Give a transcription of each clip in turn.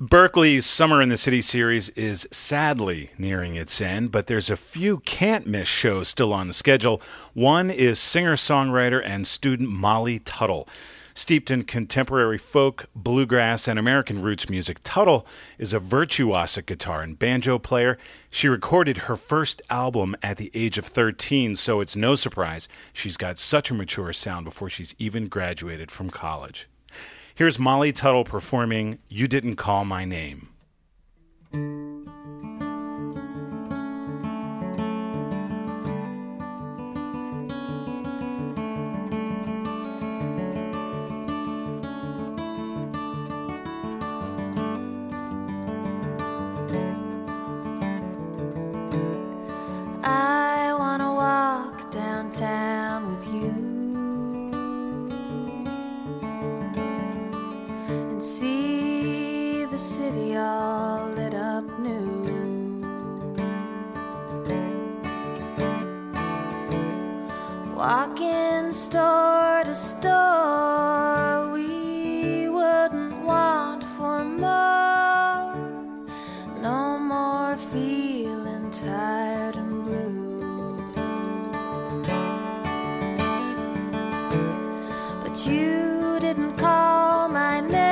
Berklee's Summer in the City series is sadly nearing its end, but there's a few can't-miss shows still on the schedule. One is singer-songwriter and student Molly Tuttle. Steeped in contemporary folk, bluegrass, and American roots music, Tuttle is a virtuosic guitar and banjo player. She recorded her first album at the age of 13, so it's no surprise she's got such a mature sound before she's even graduated from college. Here's Molly Tuttle performing You Didn't Call My Name. I want to walk downtown with you, see the city all lit up new. Walking store to store, we wouldn't want for more. No more feeling tired and blue. But you didn't call my name.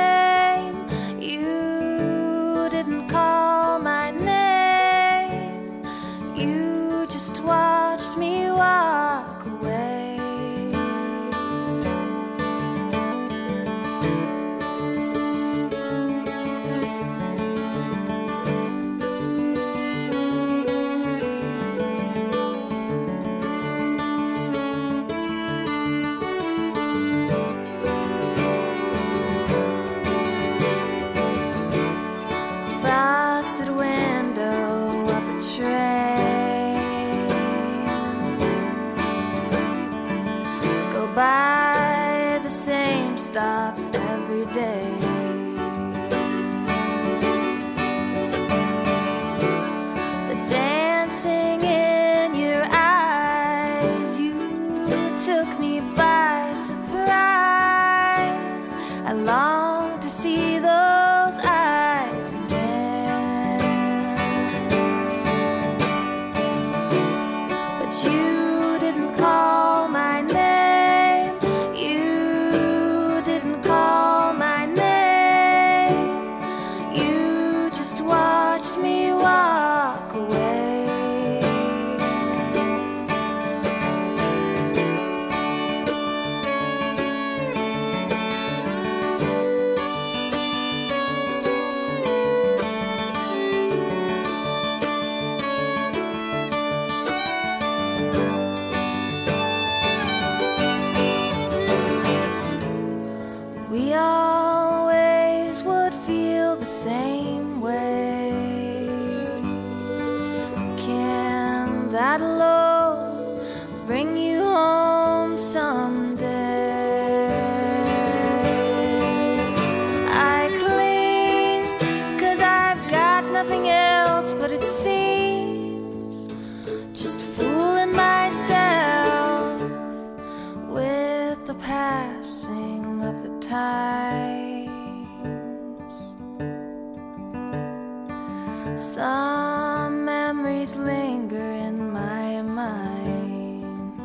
Some memories linger in my mind,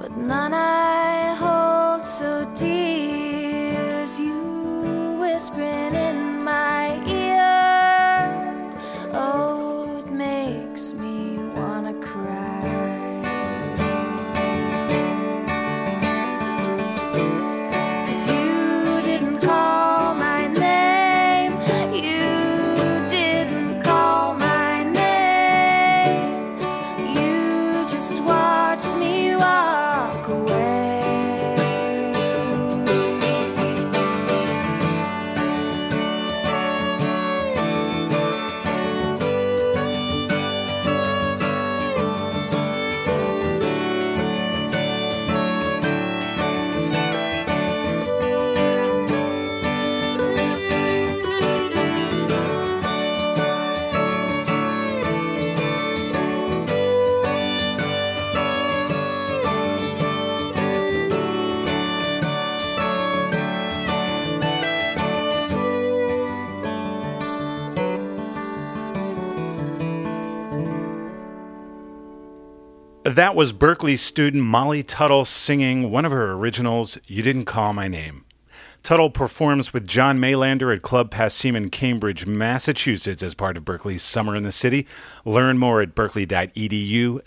but none I hold so dear as you whispering in my ear. Oh, it makes me wanna cry. 'Cause you didn't call. That was Berklee student Molly Tuttle singing one of her originals, You Didn't Call My Name. Tuttle performs with John Mailander at Club Passim in Cambridge, Massachusetts as part of Berklee's Summer in the City. Learn more at berklee.edu/events/summer.